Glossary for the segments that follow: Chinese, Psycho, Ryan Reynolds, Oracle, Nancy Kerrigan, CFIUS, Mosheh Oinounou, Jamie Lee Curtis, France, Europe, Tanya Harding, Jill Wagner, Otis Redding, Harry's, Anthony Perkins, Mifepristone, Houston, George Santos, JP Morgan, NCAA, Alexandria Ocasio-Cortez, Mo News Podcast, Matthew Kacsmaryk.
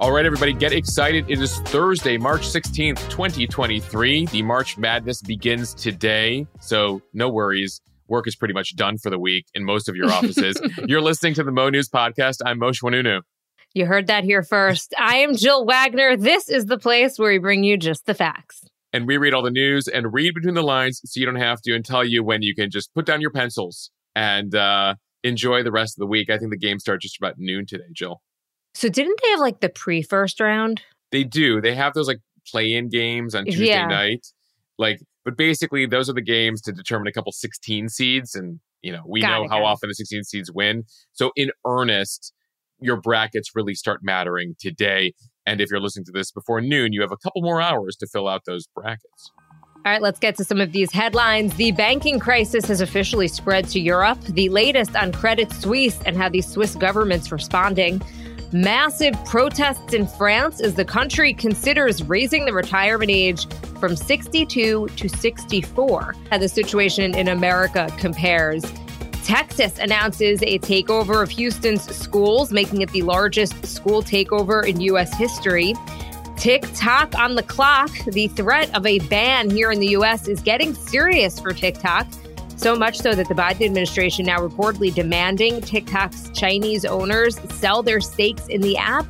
All right, everybody, get excited. It is Thursday, March 16th, 2023. The March Madness begins today, so no worries. Work is pretty much done for the week in most of your offices. You're listening to the Mo News Podcast. I'm Mosheh Oinounou. You heard that here first. I am Jill Wagner. This is the place where we bring you just the facts. And we read all the news and read between the lines so you don't have to, and tell you when you can just put down your pencils and enjoy the rest of the week. I think the game starts just about noon today, Jill. So didn't they have like the pre-first round? They do. They have those like play-in games on Tuesday night. But basically, those are the games to determine a couple 16 seeds. And, you know, we know how often the 16 seeds win. So in earnest, your brackets really start mattering today. And if you're listening to this before noon, you have a couple more hours to fill out those brackets. All right, let's get to some of these headlines. The banking crisis has officially spread to Europe. The latest on Credit Suisse and how the Swiss government's responding. Massive protests in France as the country considers raising the retirement age from 62 to 64. How the situation in America compares. Texas announces a takeover of Houston's schools, making it the largest school takeover in U.S. history. TikTok on the clock. The threat of a ban here in the U.S. is getting serious for TikTok. So much so that the Biden administration now reportedly demanding TikTok's Chinese owners sell their stakes in the app,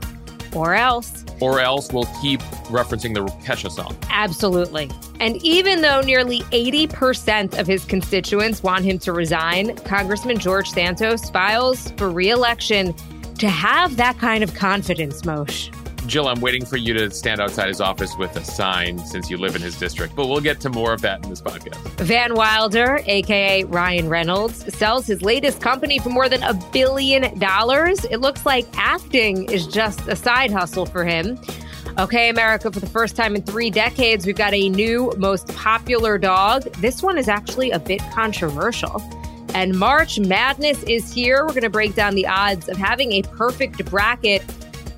or else. Or else we'll keep referencing the Kesha song. Absolutely. And even though nearly 80% of his constituents want him to resign, Congressman George Santos files for re-election. To have that kind of confidence, Mosh. Jill, I'm waiting for you to stand outside his office with a sign since you live in his district, but we'll get to more of that in this podcast. Van Wilder, a.k.a. Ryan Reynolds, sells his latest company for more than $1 billion. It looks like acting is just a side hustle for him. Okay, America, for the first time in 3 decades, we've got a new most popular dog. This one is actually a bit controversial. And March Madness is here. We're going to break down the odds of having a perfect bracket.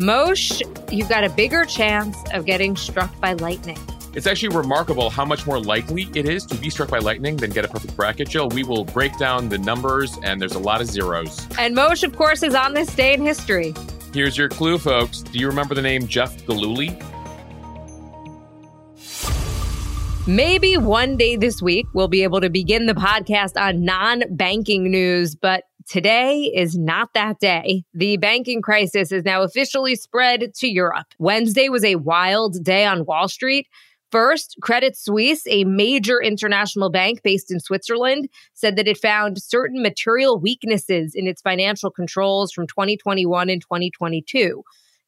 Mosh, you've got a bigger chance of getting struck by lightning. It's actually remarkable how much more likely it is to be struck by lightning than get a perfect bracket, Jill. We will break down the numbers, and there's a lot of zeros. And Mosh, of course, is on this day in history. Here's your clue, folks. Do you remember the name Jeff Gillooly? Maybe one day this week we'll be able to begin the podcast on non-banking news, but today is not that day. The banking crisis is now officially spread to Europe. Wednesday was a wild day on Wall Street. First, Credit Suisse, a major international bank based in Switzerland, said that it found certain material weaknesses in its financial controls from 2021 and 2022.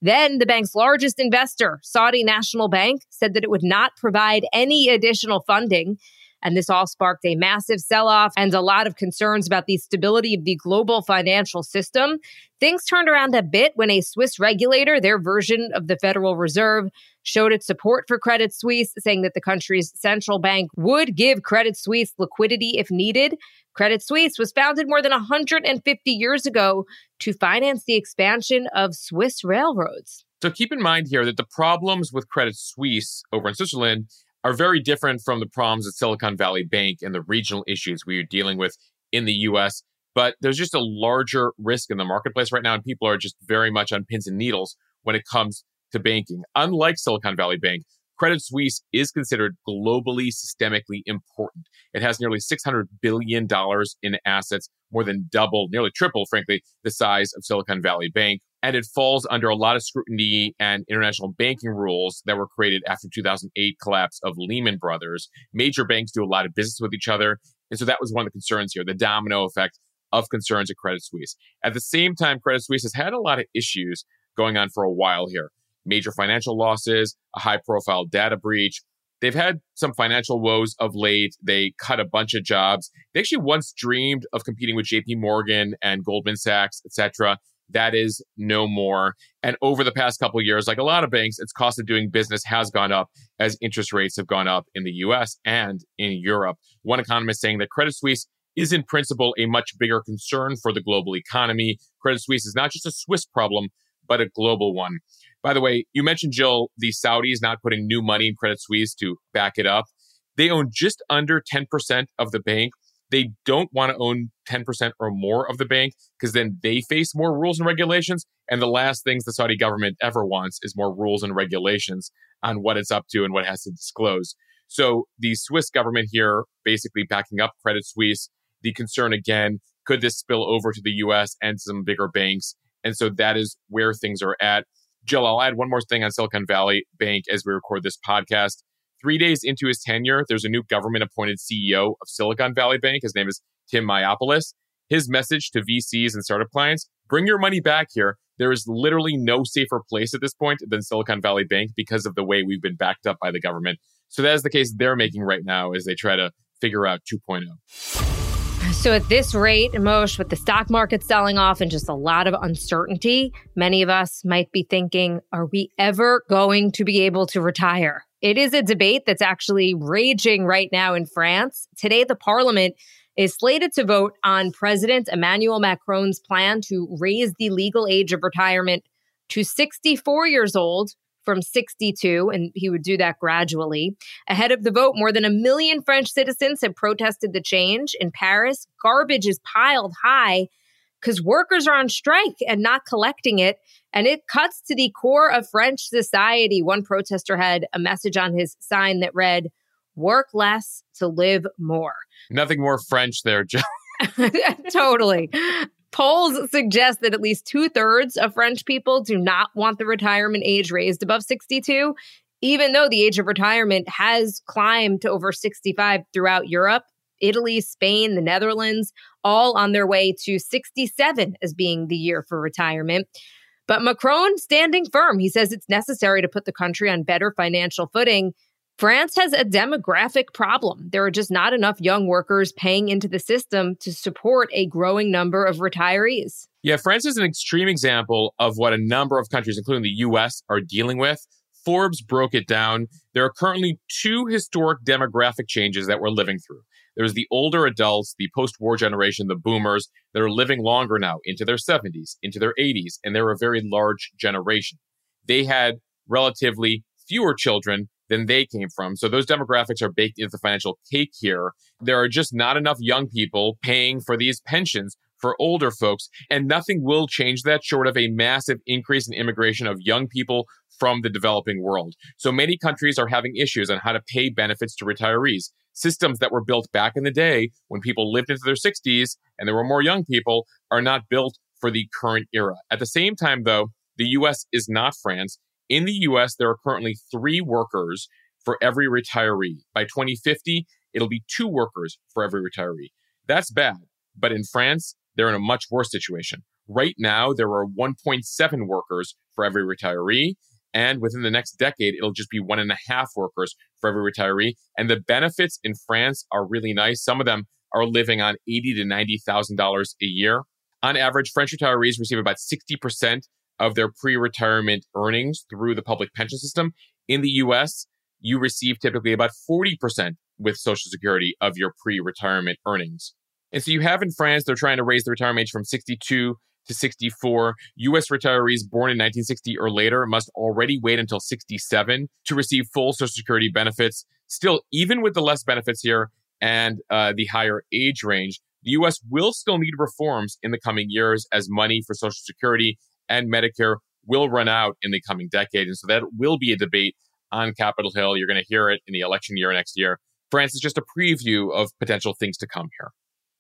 Then the bank's largest investor, Saudi National Bank, said that it would not provide any additional funding. And this all sparked a massive sell-off and a lot of concerns about the stability of the global financial system. Things turned around a bit when a Swiss regulator, their version of the Federal Reserve, showed its support for Credit Suisse, saying that the country's central bank would give Credit Suisse liquidity if needed. Credit Suisse was founded more than 150 years ago to finance the expansion of Swiss railroads. So keep in mind here that the problems with Credit Suisse over in Switzerland are very different from the problems at Silicon Valley Bank and the regional issues we are dealing with in the U.S. But there's just a larger risk in the marketplace right now, and people are just very much on pins and needles when it comes to banking. Unlike Silicon Valley Bank, Credit Suisse is considered globally systemically important. It has nearly $600 billion in assets, more than double, nearly triple, frankly, the size of Silicon Valley Bank. And it falls under a lot of scrutiny and international banking rules that were created after the 2008 collapse of Lehman Brothers. Major banks do a lot of business with each other. And so that was one of the concerns here, the domino effect of concerns at Credit Suisse. At the same time, Credit Suisse has had a lot of issues going on for a while here. Major financial losses, a high-profile data breach. They've had some financial woes of late. They cut a bunch of jobs. They actually once dreamed of competing with JP Morgan and Goldman Sachs, etc. That is no more. And over the past couple of years, like a lot of banks, its cost of doing business has gone up as interest rates have gone up in the U.S. and in Europe. One economist saying that Credit Suisse is in principle a much bigger concern for the global economy. Credit Suisse is not just a Swiss problem, but a global one. By the way, you mentioned, Jill, the Saudis not putting new money in Credit Suisse to back it up. They own just under 10% of the bank. They don't want to own 10% or more of the bank because then they face more rules and regulations. And the last things the Saudi government ever wants is more rules and regulations on what it's up to and what it has to disclose. So the Swiss government here basically backing up Credit Suisse. The concern, again, could this spill over to the U.S. and some bigger banks? And so that is where things are at. Jill, I'll add one more thing on Silicon Valley Bank as we record this podcast. 3 days into his tenure, there's a new government-appointed CEO of Silicon Valley Bank. His name is Tim Mayopoulos. His message to VCs and startup clients, bring your money back here. There is literally no safer place at this point than Silicon Valley Bank because of the way we've been backed up by the government. So that is the case they're making right now as they try to figure out 2.0. So at this rate, Mosh, with the stock market selling off and just a lot of uncertainty, many of us might be thinking, are we ever going to be able to retire? It is a debate that's actually raging right now in France. Today, the parliament is slated to vote on President Emmanuel Macron's plan to raise the legal age of retirement to 64 years old from 62, and he would do that gradually. Ahead of the vote, more than 1 million French citizens have protested the change. In Paris, garbage is piled high because workers are on strike and not collecting it, and it cuts to the core of French society. One protester had a message on his sign that read, "Work less to live more." Nothing more French there, Joe. Totally. Polls suggest that at least 2/3 of French people do not want the retirement age raised above 62, even though the age of retirement has climbed to over 65 throughout Europe. Italy, Spain, the Netherlands, all on their way to 67 as being the year for retirement. But Macron standing firm. He says it's necessary to put the country on better financial footing. France has a demographic problem. There are just not enough young workers paying into the system to support a growing number of retirees. Yeah, France is an extreme example of what a number of countries, including the U.S., are dealing with. Forbes broke it down. There are currently two historic demographic changes that we're living through. There's the older adults, the post-war generation, the boomers, that are living longer now, into their 70s, into their 80s, and they're a very large generation. They had relatively fewer children than they came from. So those demographics are baked into the financial cake here. There are just not enough young people paying for these pensions for older folks, and nothing will change that short of a massive increase in immigration of young people from the developing world. So many countries are having issues on how to pay benefits to retirees. Systems that were built back in the day when people lived into their 60s and there were more young people are not built for the current era. At the same time, though, the U.S. is not France. In the U.S., there are currently 3 workers for every retiree. By 2050, it'll be 2 workers for every retiree. That's bad. But in France, they're in a much worse situation. Right now, there are 1.7 workers for every retiree. And within the next decade, it'll just be 1.5 workers for every retiree. And the benefits in France are really nice. Some of them are living on $80,000 to $90,000 a year. On average, French retirees receive about 60% of their pre-retirement earnings through the public pension system. In the U.S., you receive typically about 40% with Social Security of your pre-retirement earnings. And so you have in France, they're trying to raise the retirement age from 62 to 64. U.S. retirees born in 1960 or later must already wait until 67 to receive full Social Security benefits. Still, even with the less benefits here and the higher age range, the U.S. will still need reforms in the coming years as money for Social Security and Medicare will run out in the coming decade. And so that will be a debate on Capitol Hill. You're going to hear it in the election year next year. France is just a preview of potential things to come here.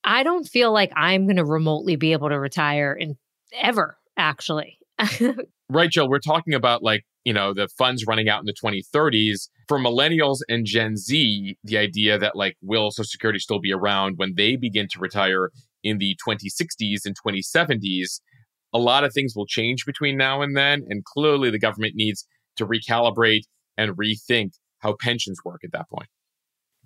I don't feel like I'm going to remotely be able to retire ever, actually. Right, Jill, we're talking about the funds running out in the 2030s. For millennials and Gen Z, the idea that will Social Security still be around when they begin to retire in the 2060s and 2070s? A lot of things will change between now and then, and clearly the government needs to recalibrate and rethink how pensions work at that point.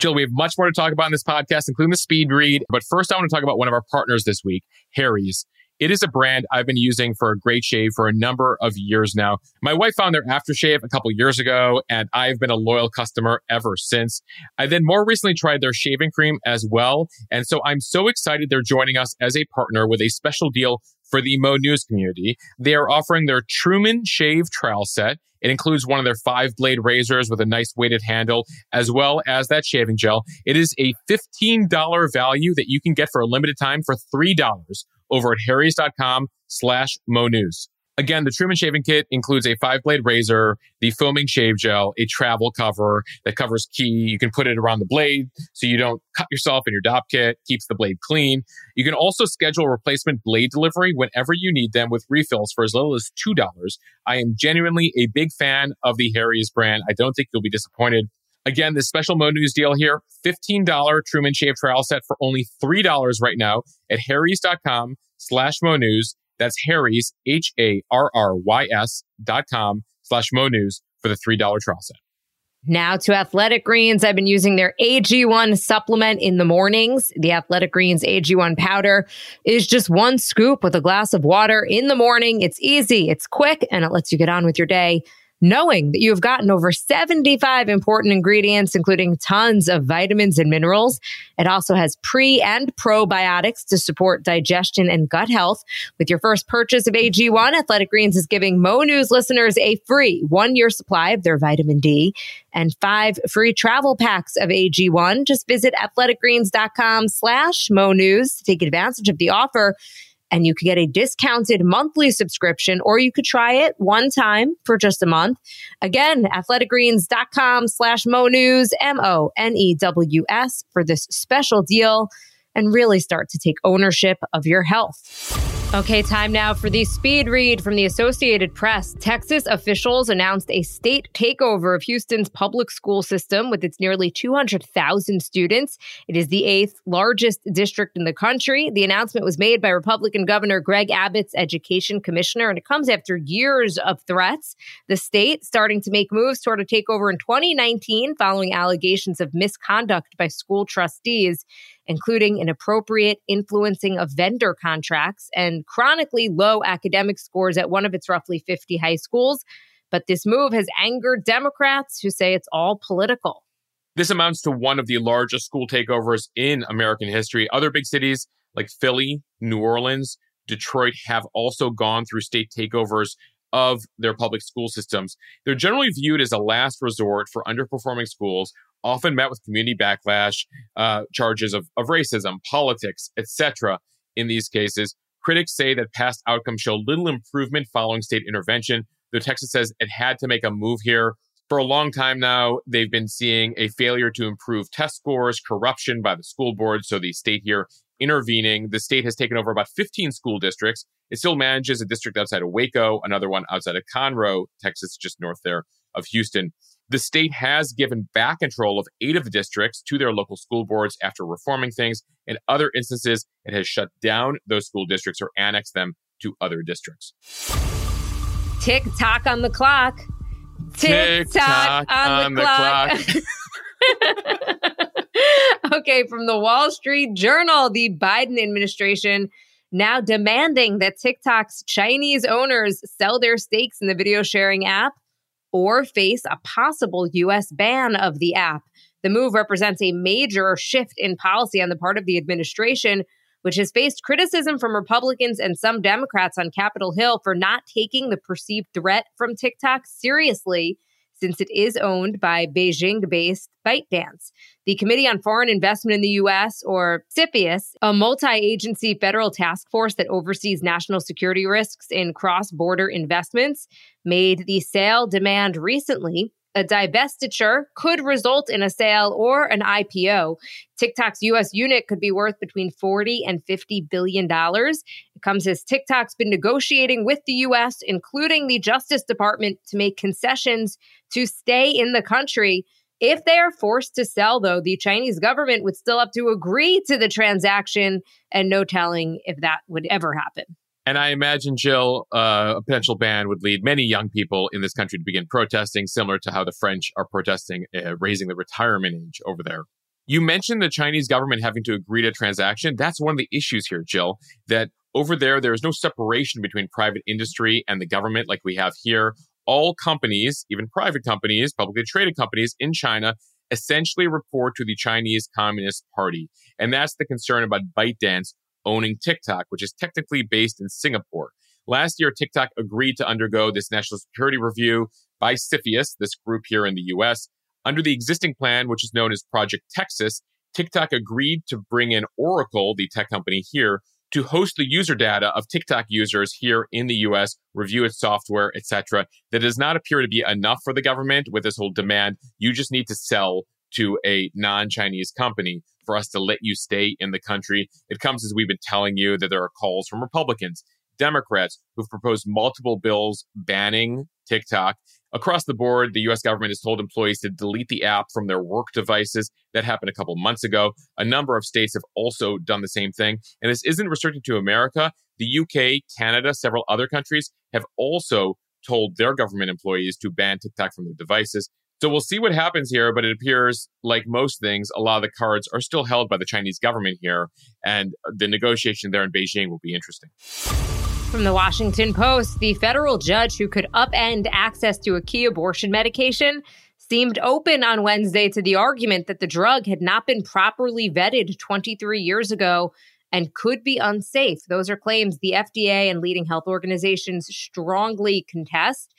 Jill, we have much more to talk about in this podcast, including the speed read. But first, I want to talk about one of our partners this week, Harry's. It is a brand I've been using for a great shave for a number of years now. My wife found their aftershave a couple years ago, and I've been a loyal customer ever since. I then more recently tried their shaving cream as well. And so I'm so excited they're joining us as a partner with a special deal for the Mo News community. They are offering their Truman Shave Trial Set. It includes one of their 5-blade razors with a nice weighted handle, as well as that shaving gel. It is a $15 value that you can get for a limited time for $3 over at harrys.com/monews. Again, the Truman Shaving Kit includes a 5-blade razor, the foaming shave gel, a travel cover that covers key. You can put it around the blade so you don't cut yourself, and your DOP kit keeps the blade clean. You can also schedule replacement blade delivery whenever you need them with refills for as little as $2. I am genuinely a big fan of the Harry's brand. I don't think you'll be disappointed. Again, this special Mo News deal here, $15 Truman Shave Trial set for only $3 right now at harrys.com/monews. That's Harry's, harrys.com/monews for the $3 trial set. Now to Athletic Greens. I've been using their AG1 supplement in the mornings. The Athletic Greens AG1 powder is just one scoop with a glass of water in the morning. It's easy, it's quick, and it lets you get on with your day knowing that you've gotten over 75 important ingredients, including tons of vitamins and minerals. It also has pre and probiotics to support digestion and gut health. With your first purchase of AG1, Athletic Greens is giving Mo News listeners a free 1-year supply of their vitamin D and 5 free travel packs of AG1. Just visit athleticgreens.com/Mo News to take advantage of the offer. And you could get a discounted monthly subscription, or you could try it one time for just a month. Again, athleticgreens.com/Mo News, MONEWS, for this special deal, and really start to take ownership of your health. Okay, time now for the speed read from the Associated Press. Texas officials announced a state takeover of Houston's public school system with its nearly 200,000 students. It is the 8th largest district in the country. The announcement was made by Republican Governor Greg Abbott's education commissioner, and it comes after years of threats. The state starting to make moves toward a takeover in 2019 following allegations of misconduct by school trustees, including inappropriate influencing of vendor contracts and chronically low academic scores at one of its roughly 50 high schools. But this move has angered Democrats who say it's all political. This amounts to one of the largest school takeovers in American history. Other big cities like Philly, New Orleans, Detroit have also gone through state takeovers of their public school systems. They're generally viewed as a last resort for underperforming schools, often met with community backlash, charges of racism, politics, etc. In these cases, critics say that past outcomes show little improvement following state intervention, though Texas says it had to make a move here. For a long time now, they've been seeing a failure to improve test scores, corruption by the school board, so the state here intervening. The state has taken over about 15 school districts. It still manages a district outside of Waco, another one outside of Conroe, Texas, just north there of Houston. The state has given back control of 8 of the districts to their local school boards after reforming things. In other instances, it has shut down those school districts or annexed them to other districts. Tick-tock on the clock. Tick-tock on the clock. Okay, from the Wall Street Journal, the Biden administration now demanding that TikTok's Chinese owners sell their stakes in the video sharing app or face a possible U.S. ban of the app. The move represents a major shift in policy on the part of the administration, which has faced criticism from Republicans and some Democrats on Capitol Hill for not taking the perceived threat from TikTok seriously, since it is owned by Beijing-based ByteDance. The Committee on Foreign Investment in the U.S., or CFIUS, a multi-agency federal task force that oversees national security risks in cross-border investments, made the sale demand recently. A divestiture could result in a sale or an IPO. TikTok's U.S. unit could be worth between $40 and $50 billion. It comes as TikTok's been negotiating with the U.S., including the Justice Department, to make concessions to stay in the country. If they are forced to sell, though, the Chinese government would still have to agree to the transaction, and no telling if that would ever happen. And I imagine, Jill, a potential ban would lead many young people in this country to begin protesting, similar to how the French are protesting raising the retirement age over there. You mentioned the Chinese government having to agree to a transaction. That's one of the issues here, Jill, that over there, there is no separation between private industry and the government like we have here. All companies, even private companies, publicly traded companies in China, essentially report to the Chinese Communist Party. And that's the concern about ByteDance owning TikTok, which is technically based in Singapore. Last year, TikTok agreed to undergo this national security review. by CFIUS, this group here in the U.S. Under the existing plan, which is known as Project Texas, TikTok agreed to bring in Oracle, the tech company here, to host the user data of TikTok users here in the U.S., review its software, etc. That does not appear to be enough for the government with this whole demand. You just need to sell to a non-Chinese company for us to let you stay in the country. It comes as we've been telling you that there are calls from Republicans, Democrats, who've proposed multiple bills banning TikTok. Across the board, the U.S. government has told employees to delete the app from their work devices. That happened a couple months ago. A number of states have also done the same thing. And this isn't restricted to America. The U.K., Canada, several other countries have also told their government employees to ban TikTok from their devices. So we'll see what happens here, but it appears, like most things, a lot of the cards are still held by the Chinese government here, and the negotiation there in Beijing will be interesting. From the Washington Post, the federal judge who could upend access to a key abortion medication seemed open on Wednesday to the argument that the drug had not been properly vetted 23 years ago and could be unsafe. Those are claims the FDA and leading health organizations strongly contest.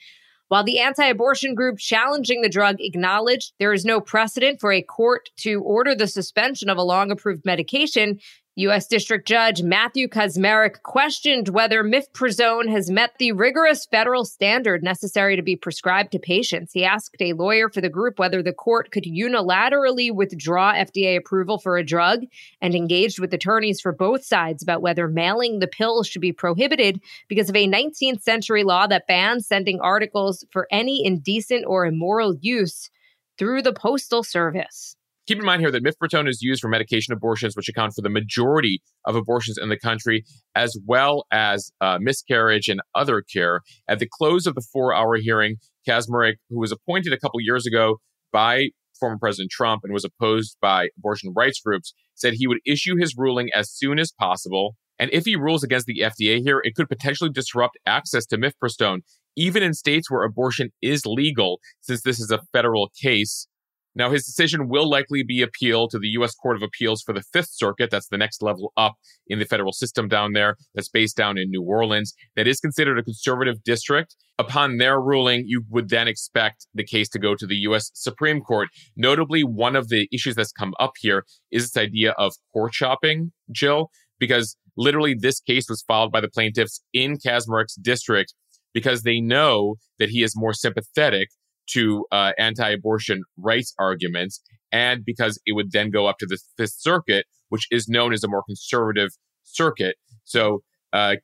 While the anti-abortion group challenging the drug acknowledged there is no precedent for a court to order the suspension of a long-approved medication, U.S. District Judge Matthew Kacsmaryk questioned whether Mifepristone has met the rigorous federal standard necessary to be prescribed to patients. He asked a lawyer for the group whether the court could unilaterally withdraw FDA approval for a drug and engaged with attorneys for both sides about whether mailing the pills should be prohibited because of a 19th century law that bans sending articles for any indecent or immoral use through the Postal Service. Keep in mind here that Mifepristone is used for medication abortions, which account for the majority of abortions in the country, as well as miscarriage and other care. At the close of the 4-hour hearing, Kacsmaryk, who was appointed a couple years ago by former President Trump and was opposed by abortion rights groups, said he would issue his ruling as soon as possible. And if he rules against the FDA here, it could potentially disrupt access to Mifepristone, even in states where abortion is legal, since this is a federal case. Now, his decision will likely be appealed to the U.S. Court of Appeals for the Fifth Circuit. That's the next level up in the federal system down there. That's based down in New Orleans. That is considered a conservative district. Upon their ruling, you would then expect the case to go to the U.S. Supreme Court. Notably, one of the issues that's come up here is this idea of court shopping, Jill, because literally this case was filed by the plaintiffs in Kacsmaryk's district because they know that he is more sympathetic to anti-abortion rights arguments, and because it would then go up to the Fifth Circuit, which is known as a more conservative circuit. So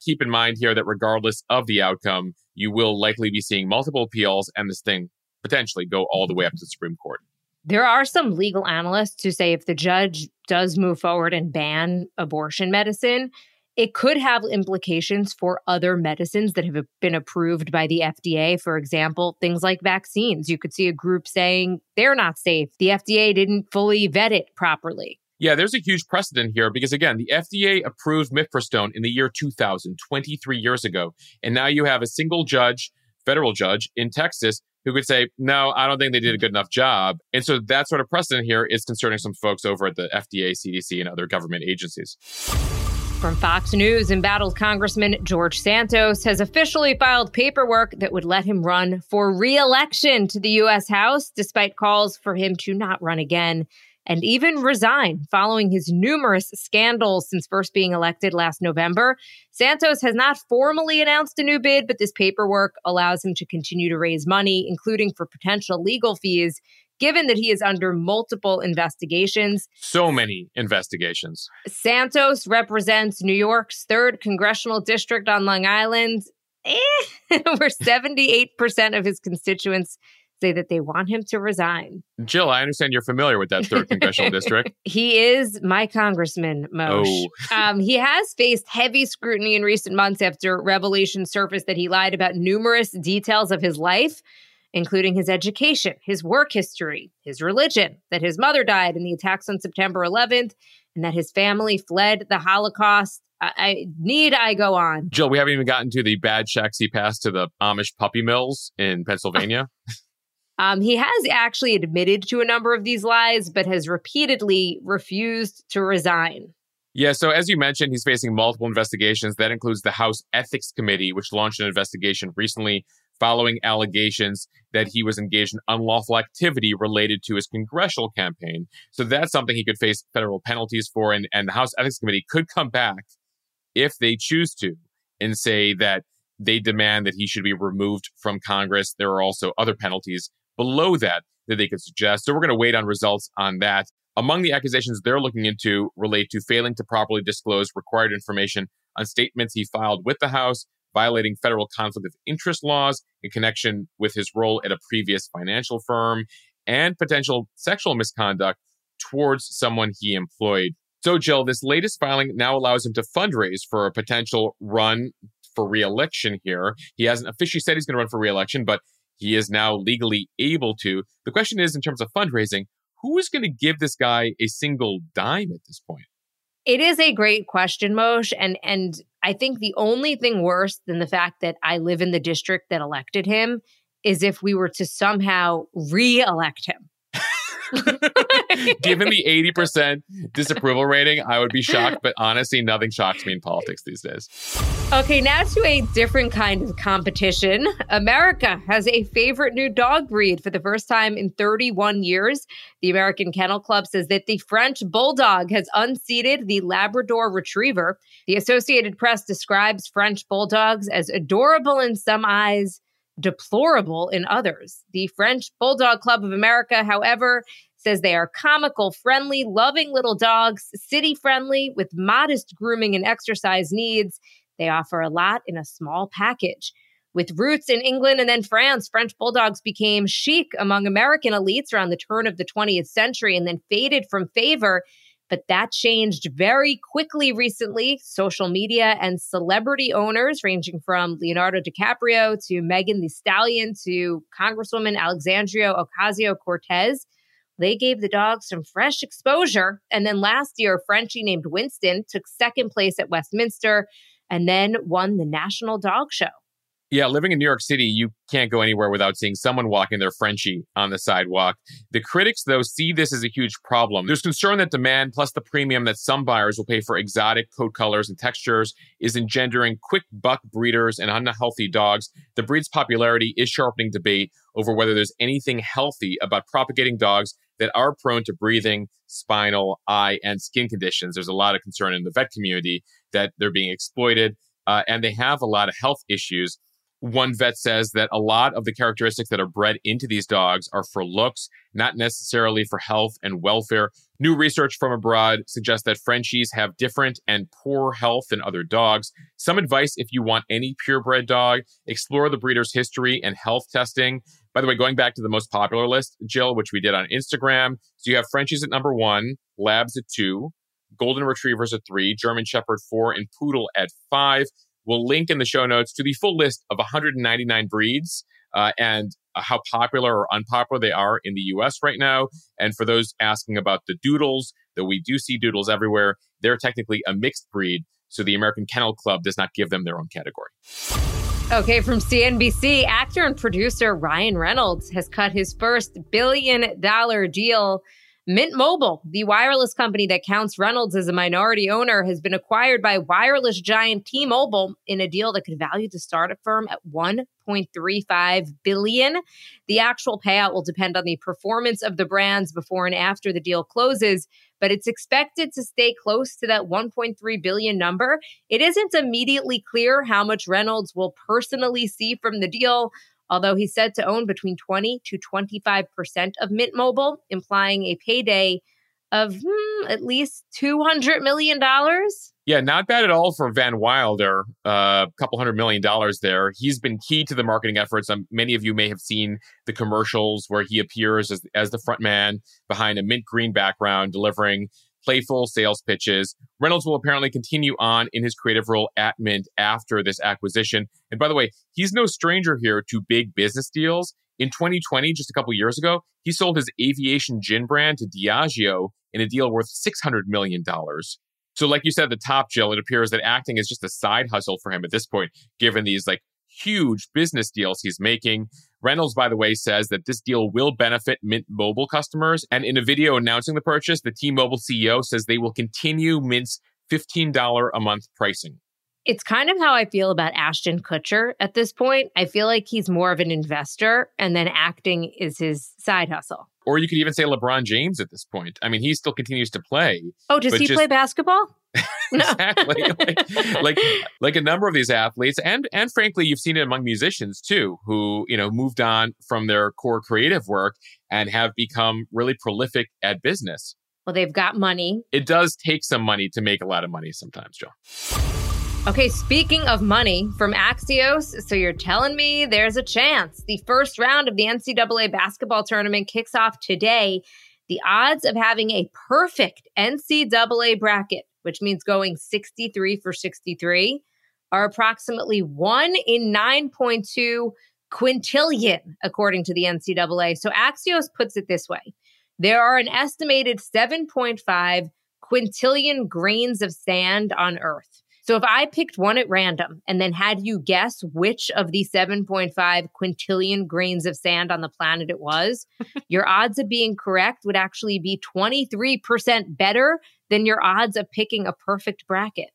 keep in mind here that regardless of the outcome, you will likely be seeing multiple appeals and this thing potentially go all the way up to the Supreme Court. There are some legal analysts who say if the judge does move forward and ban abortion medicine, it could have implications for other medicines that have been approved by the FDA. For example, things like vaccines. You could see a group saying they're not safe. The FDA didn't fully vet it properly. Yeah, there's a huge precedent here because, again, the FDA approved Mifepristone in the year 2000, 23 years ago. And now you have a single judge, federal judge in Texas, who could say, no, I don't think they did a good enough job. And so that sort of precedent here is concerning some folks over at the FDA, CDC, and other government agencies. From Fox News, embattled Congressman George Santos has officially filed paperwork that would let him run for re-election to the U.S. House, despite calls for him to not run again and even resign following his numerous scandals since first being elected last November. Santos has not formally announced a new bid, but this paperwork allows him to continue to raise money, including for potential legal fees, given that he is under multiple investigations. So many investigations. Santos represents New York's 3rd Congressional District on Long Island, where 78% of his constituents say that they want him to resign. Jill, I understand you're familiar with that 3rd Congressional District. He is my congressman, Mosh. Oh. He has faced heavy scrutiny in recent months after revelations surfaced that he lied about numerous details of his life, including his education, his work history, his religion, that his mother died in the attacks on September 11th, and that his family fled the Holocaust. I go on. Jill, we haven't even gotten to the bad checks he passed to the Amish puppy mills in Pennsylvania. He has actually admitted to a number of these lies, but has repeatedly refused to resign. Yeah, so as you mentioned, he's facing multiple investigations. That includes the House Ethics Committee, which launched an investigation recently following allegations that he was engaged in unlawful activity related to his congressional campaign. So that's something he could face federal penalties for. And the House Ethics Committee could come back if they choose to and say that they demand that he should be removed from Congress. There are also other penalties below that that they could suggest. So we're going to wait on results on that. Among the accusations they're looking into relate to failing to properly disclose required information on statements he filed with the House, violating federal conflict of interest laws in connection with his role at a previous financial firm, and potential sexual misconduct towards someone he employed. So, Jill, this latest filing now allows him to fundraise for a potential run for re-election here. He hasn't officially said he's going to run for re-election, but he is now legally able to. The question is, in terms of fundraising, who is going to give this guy a single dime at this point? It is a great question, Moshe. And I think the only thing worse than the fact that I live in the district that elected him is if we were to somehow re-elect him. Given the 80% disapproval rating, I would be shocked. But honestly, nothing shocks me in politics these days. Okay, now to a different kind of competition. America has a favorite new dog breed for the first time in 31 years. The American Kennel Club says that the French Bulldog has unseated the Labrador Retriever. The Associated Press describes French Bulldogs as adorable in some eyes, deplorable in others. The French Bulldog Club of America, however, says they are comical, friendly, loving little dogs, city-friendly, with modest grooming and exercise needs. They offer a lot in a small package. With roots in England and then France, French Bulldogs became chic among American elites around the turn of the 20th century and then faded from favor. But that changed very quickly recently. Social media and celebrity owners, ranging from Leonardo DiCaprio to Megan Thee Stallion to Congresswoman Alexandria Ocasio-Cortez, they gave the dogs some fresh exposure. And then last year, a Frenchie named Winston took second place at Westminster and then won the National Dog Show. Yeah, living in New York City, you can't go anywhere without seeing someone walking their Frenchie on the sidewalk. The critics, though, see this as a huge problem. There's concern that demand, plus the premium that some buyers will pay for exotic coat colors and textures, is engendering quick buck breeders and unhealthy dogs. The breed's popularity is sharpening debate over whether there's anything healthy about propagating dogs that are prone to breathing, spinal, eye, and skin conditions. There's a lot of concern in the vet community that they're being exploited, and they have a lot of health issues. One vet says that a lot of the characteristics that are bred into these dogs are for looks, not necessarily for health and welfare. New research from abroad suggests that Frenchies have different and poor health than other dogs. Some advice if you want any purebred dog, explore the breeder's history and health testing. By the way, going back to the most popular list, Jill, which we did on Instagram. So you have Frenchies at number 1, Labs at 2, Golden Retrievers at 3, German Shepherd 4, and Poodle at 5. We'll link in the show notes to the full list of 199 breeds and how popular or unpopular they are in the U.S. right now. And for those asking about the doodles, though we do see doodles everywhere, they're technically a mixed breed. So the American Kennel Club does not give them their own category. Okay, from CNBC, actor and producer Ryan Reynolds has cut his first $1 billion deal. Mint Mobile, the wireless company that counts Reynolds as a minority owner, has been acquired by wireless giant T-Mobile in a deal that could value the startup firm at $1.35 billion. The actual payout will depend on the performance of the brands before and after the deal closes, but it's expected to stay close to that $1.3 billion number. It isn't immediately clear how much Reynolds will personally see from the deal, although he's said to own between 20 to 25% of Mint Mobile, implying a payday of at least $200 million. Yeah, not bad at all for Van Wilder, a couple $100 million there. He's been key to the marketing efforts. Many of you may have seen the commercials where he appears as the front man behind a mint green background delivering playful sales pitches. Reynolds will apparently continue on in his creative role at Mint after this acquisition. And by the way, he's no stranger here to big business deals. In 2020, just a couple years ago, he sold his aviation gin brand to Diageo in a deal worth $600 million. So like you said at the top, Jill, it appears that acting is just a side hustle for him at this point, given these huge business deals he's making. Reynolds, by the way, says that this deal will benefit Mint Mobile customers. And in a video announcing the purchase, the T-Mobile CEO says they will continue Mint's $15 a month pricing. It's kind of how I feel about Ashton Kutcher at this point. I feel like he's more of an investor and then acting is his side hustle. Or you could even say LeBron James at this point. I mean, he still continues to play. Oh, does he play basketball? Exactly. like a number of these athletes. And frankly, you've seen it among musicians, too, who, you know, moved on from their core creative work and have become really prolific at business. Well, they've got money. It does take some money to make a lot of money sometimes, Jill. Okay, speaking of money from Axios, so you're telling me there's a chance. The first round of the NCAA basketball tournament kicks off today. The odds of having a perfect NCAA bracket, which means going 63 for 63, are approximately 1 in 9.2 quintillion, according to the NCAA. So Axios puts it this way. There are an estimated 7.5 quintillion grains of sand on Earth. So if I picked one at random and then had you guess which of the 7.5 quintillion grains of sand on the planet it was, your odds of being correct would actually be 23% better than your odds of picking a perfect bracket.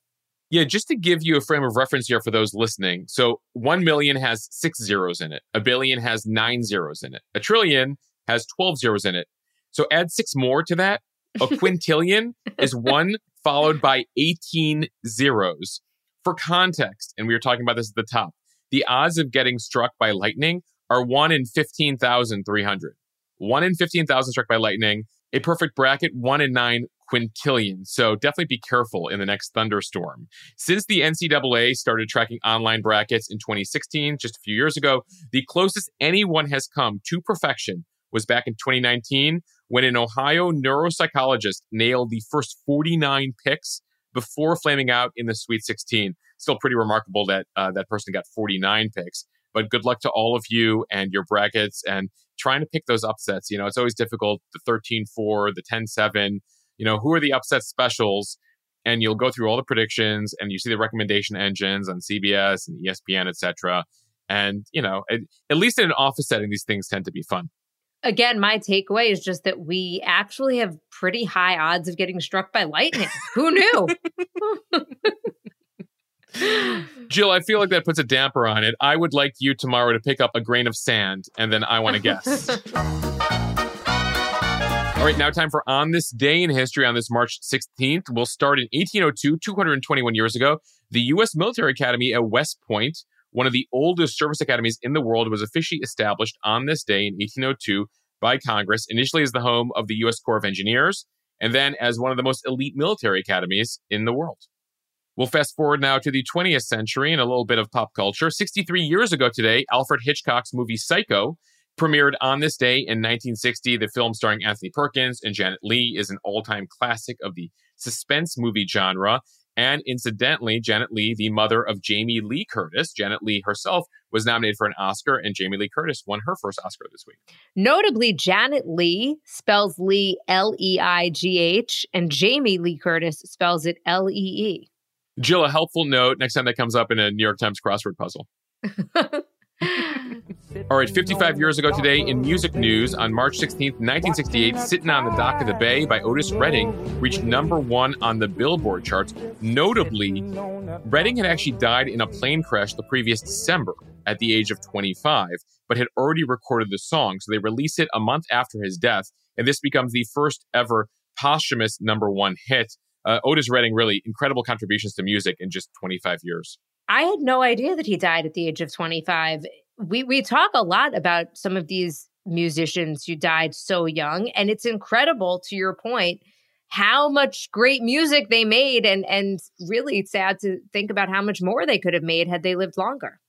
Yeah, just to give you a frame of reference here for those listening. So 1 million has 6 zeros in it. A billion has 9 zeros in it. A trillion has 12 zeros in it. So add 6 more to that. A quintillion is 1 followed by 18 zeros. For context, and we were talking about this at the top, the odds of getting struck by lightning are 1 in 15,300. 1 in 15,000 struck by lightning. A perfect bracket, 1 in 9 quintillion. So definitely be careful in the next thunderstorm. Since the NCAA started tracking online brackets in 2016, just a few years ago, the closest anyone has come to perfection was back in 2019, when an Ohio neuropsychologist nailed the first 49 picks before flaming out in the Sweet 16. Still pretty remarkable that that person got 49 picks. But good luck to all of you and your brackets and trying to pick those upsets. You know, it's always difficult, the 13-4, the 10-7. You know, who are the upset specials? And you'll go through all the predictions and you see the recommendation engines on CBS and ESPN, etc. And, you know, at least in an office setting, these things tend to be fun. Again, my takeaway is just that we actually have pretty high odds of getting struck by lightning. Who knew? Jill, I feel like that puts a damper on it. I would like you tomorrow to pick up a grain of sand, and then I want to guess. All right, now time for On This Day in History on this March 16th. We'll start in 1802, 221 years ago. The U.S. Military Academy at West Point, one of the oldest service academies in the world, was officially established on this day in 1802 by Congress, initially as the home of the U.S. Corps of Engineers, and then as one of the most elite military academies in the world. We'll fast forward now to the 20th century and a little bit of pop culture. 63 years ago today, Alfred Hitchcock's movie Psycho premiered on this day in 1960. The film starring Anthony Perkins and Janet Leigh is an all-time classic of the suspense movie genre. And incidentally, Janet Leigh, the mother of Jamie Lee Curtis, Janet Leigh herself was nominated for an Oscar, and Jamie Lee Curtis won her first Oscar this week. Notably, Janet Leigh spells Lee L-E-I-G-H, and Jamie Lee Curtis spells it L-E-E. Jill, a helpful note next time that comes up in a New York Times crossword puzzle. All right, 55 years ago today in music news, on March 16th, 1968, Sittin' on the Dock of the Bay by Otis Redding reached #1 on the Billboard charts. Notably, Redding had actually died in a plane crash the previous December at the age of 25, but had already recorded the song. So they released it a month after his death, and this becomes the first ever posthumous #1 hit. Otis Redding, really incredible contributions to music in just 25 years. I had no idea that he died at the age of 25. We talk a lot about some of these musicians who died so young, and it's incredible, to your point, how much great music they made, and really sad to think about how much more they could have made had they lived longer.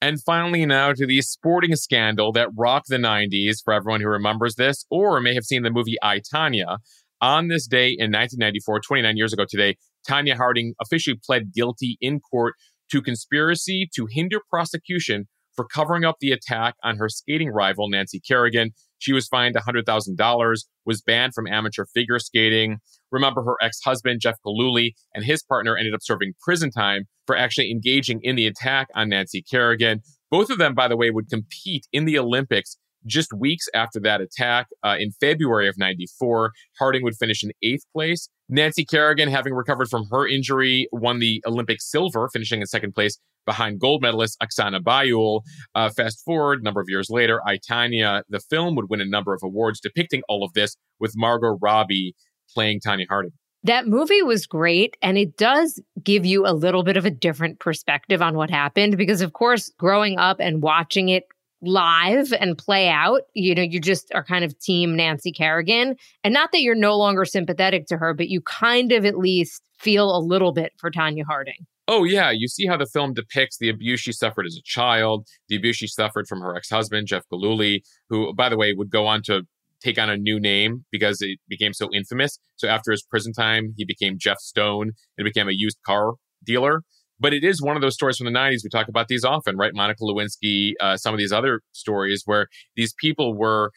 And finally now to the sporting scandal that rocked the 90s, for everyone who remembers this or may have seen the movie I, Tanya. On this day in 1994, 29 years ago today, Tanya Harding officially pled guilty in court to conspiracy to hinder prosecution for covering up the attack on her skating rival, Nancy Kerrigan. She was fined $100,000, was banned from amateur figure skating. Remember, her ex-husband, Jeff Gillooly, and his partner ended up serving prison time for actually engaging in the attack on Nancy Kerrigan. Both of them, by the way, would compete in the Olympics Just weeks after that attack, in February of 94, Harding would finish in 8th place. Nancy Kerrigan, having recovered from her injury, won the Olympic silver, finishing in 2nd place behind gold medalist Oksana Baiul. Fast forward, a number of years later, I, Tanya, the film, would win a number of awards depicting all of this, with Margot Robbie playing Tanya Harding. That movie was great, and it does give you a little bit of a different perspective on what happened, because, of course, growing up and watching it live and play out, you know, you just are kind of team Nancy Kerrigan. And not that you're no longer sympathetic to her, but you kind of at least feel a little bit for Tanya Harding. Oh, yeah. You see how the film depicts the abuse she suffered as a child, the abuse she suffered from her ex-husband, Jeff Gillooly, who, by the way, would go on to take on a new name because it became so infamous. So after his prison time, he became Jeff Stone and became a used car dealer. But it is one of those stories from the 90s. We talk about these often, right? Monica Lewinsky, some of these other stories where these people were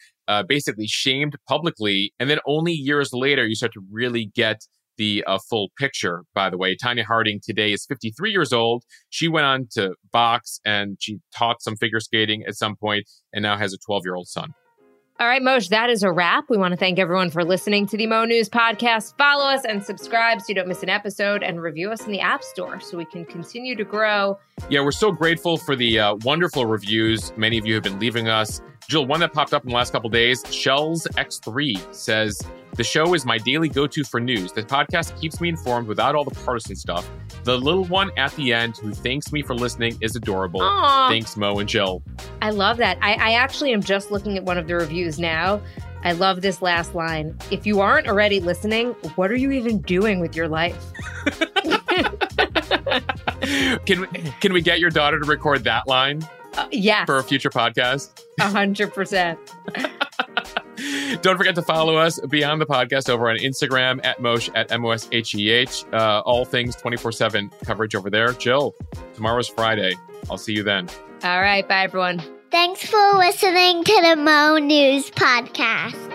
basically shamed publicly. And then only years later, you start to really get the full picture, by the way. Tanya Harding today is 53 years old. She went on to box and she taught some figure skating at some point and now has a 12-year-old son. All right, Mosh, that is a wrap. We want to thank everyone for listening to the Mo News Podcast. Follow us and subscribe so you don't miss an episode, and review us in the App Store so we can continue to grow. Yeah, we're so grateful for the wonderful reviews many of you have been leaving us. Jill, one that popped up in the last couple of days, Shells X3 says, "The show is my daily go-to for news. The podcast keeps me informed without all the partisan stuff. The little one at the end who thanks me for listening is adorable." Aww. Thanks, Mo and Jill. I love that. I actually am just looking at one of the reviews now. I love this last line. "If you aren't already listening, what are you even doing with your life?" Can we get your daughter to record that line? Yes. For a future podcast? 100%. Don't forget to follow us beyond the podcast over on Instagram at Mosh, at MOSHEH. All things 24/7 coverage over there. Jill, tomorrow's Friday. I'll see you then. All right. Bye, everyone. Thanks for listening to the Mo News Podcast.